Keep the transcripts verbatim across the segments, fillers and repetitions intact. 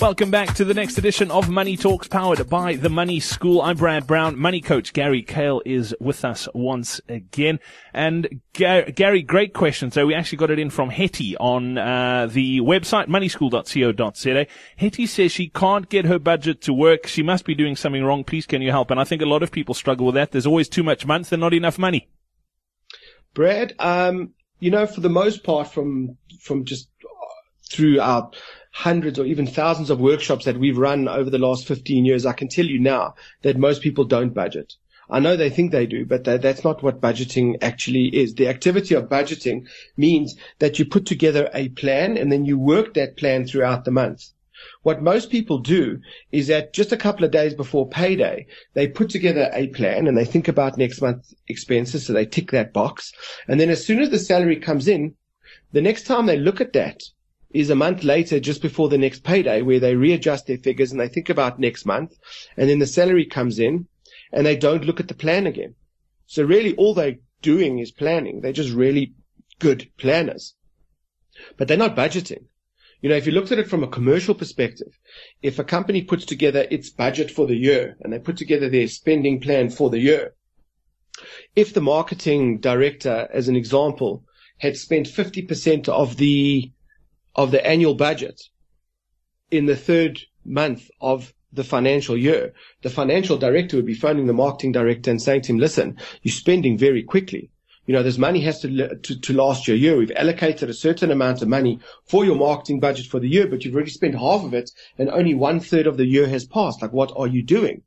Welcome back to the next edition of Money Talks, powered by The Money School. I'm Brad Brown. Money coach Gary Kayle is with us once again. And Gar- Gary, great question. So we actually got it in from Hetty on uh, the website, money school dot co dot z a. Hetty says she can't get her budget to work. She must be doing something wrong. Please, can you help? And I think a lot of people struggle with that. There's always too much month and not enough money. Brad, um, you know, for the most part, from from just throughout hundreds or even thousands of workshops that we've run over the last fifteen years, I can tell you now that most people don't budget. I know they think they do, but that, that's not what budgeting actually is. The activity of budgeting means that you put together a plan and then you work that plan throughout the month. What most people do is that just a couple of days before payday, they put together a plan and they think about next month's expenses, so they tick that box. And then as soon as the salary comes in, the next time they look at that is a month later, just before the next payday, where they readjust their figures and they think about next month, and then the salary comes in and they don't look at the plan again. So really all they're doing is planning. They're just really good planners, but they're not budgeting. You know, if you looked at it from a commercial perspective, if a company puts together its budget for the year and they put together their spending plan for the year, if the marketing director, as an example, had spent fifty percent of the of the annual budget in the third month of the financial year, the financial director would be phoning the marketing director and saying to him, listen, you're spending very quickly. You know, this money has to, to, to last your year. We've allocated a certain amount of money for your marketing budget for the year, but you've already spent half of it and only one third of the year has passed. Like, what are you doing?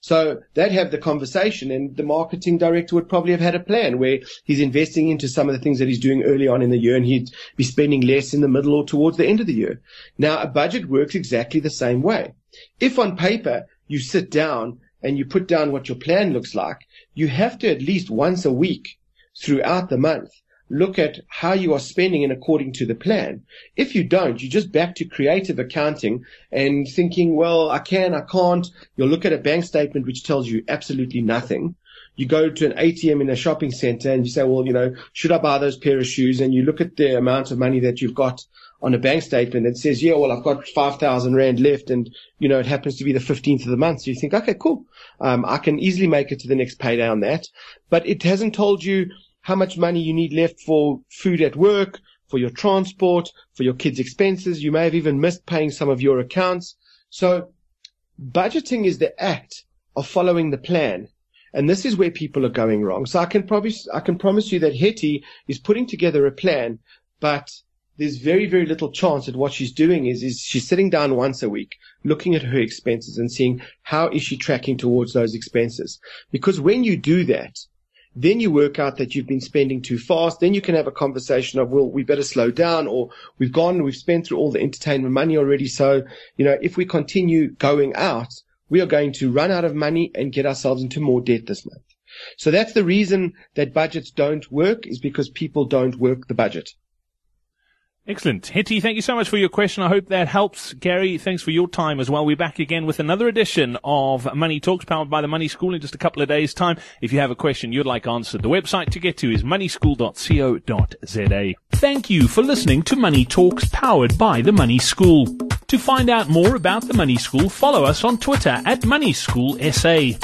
So they'd have the conversation, and the marketing director would probably have had a plan where he's investing into some of the things that he's doing early on in the year, and he'd be spending less in the middle or towards the end of the year. Now, a budget works exactly the same way. If on paper you sit down and you put down what your plan looks like, you have to at least once a week throughout the month look at how you are spending and according to the plan. If you don't, you're just back to creative accounting and thinking, well, I can, I can't. You'll look at a bank statement which tells you absolutely nothing. You go to an A T M in a shopping center and you say, well, you know, should I buy those pair of shoes? And you look at the amount of money that you've got on a bank statement and says, yeah, well, I've got five thousand rand left, and, you know, it happens to be the fifteenth of the month. So you think, okay, cool. Um, I can easily make it to the next payday on that. But it hasn't told you how much money you need left for food at work, for your transport, for your kids' expenses. You may have even missed paying some of your accounts. So budgeting is the act of following the plan. And this is where people are going wrong. So I can promise, I can promise you that Hetty is putting together a plan, but there's very, very little chance that what she's doing is, is she's sitting down once a week, looking at her expenses and seeing how is she tracking towards those expenses. Because when you do that, then you work out that you've been spending too fast. Then you can have a conversation of, well, we better slow down, or we've gone, we've spent through all the entertainment money already. So, you know, if we continue going out, we are going to run out of money and get ourselves into more debt this month. So that's the reason that budgets don't work, is because people don't work the budget. Excellent. Hetty, thank you so much for your question. I hope that helps. Gary, thanks for your time as well. We're back again with another edition of Money Talks, powered by the Money School, in just a couple of days' time. If you have a question you'd like answered, the website to get to is money school dot co dot z a. Thank you for listening to Money Talks, powered by the Money School. To find out more about the Money School, follow us on Twitter at Money School S A.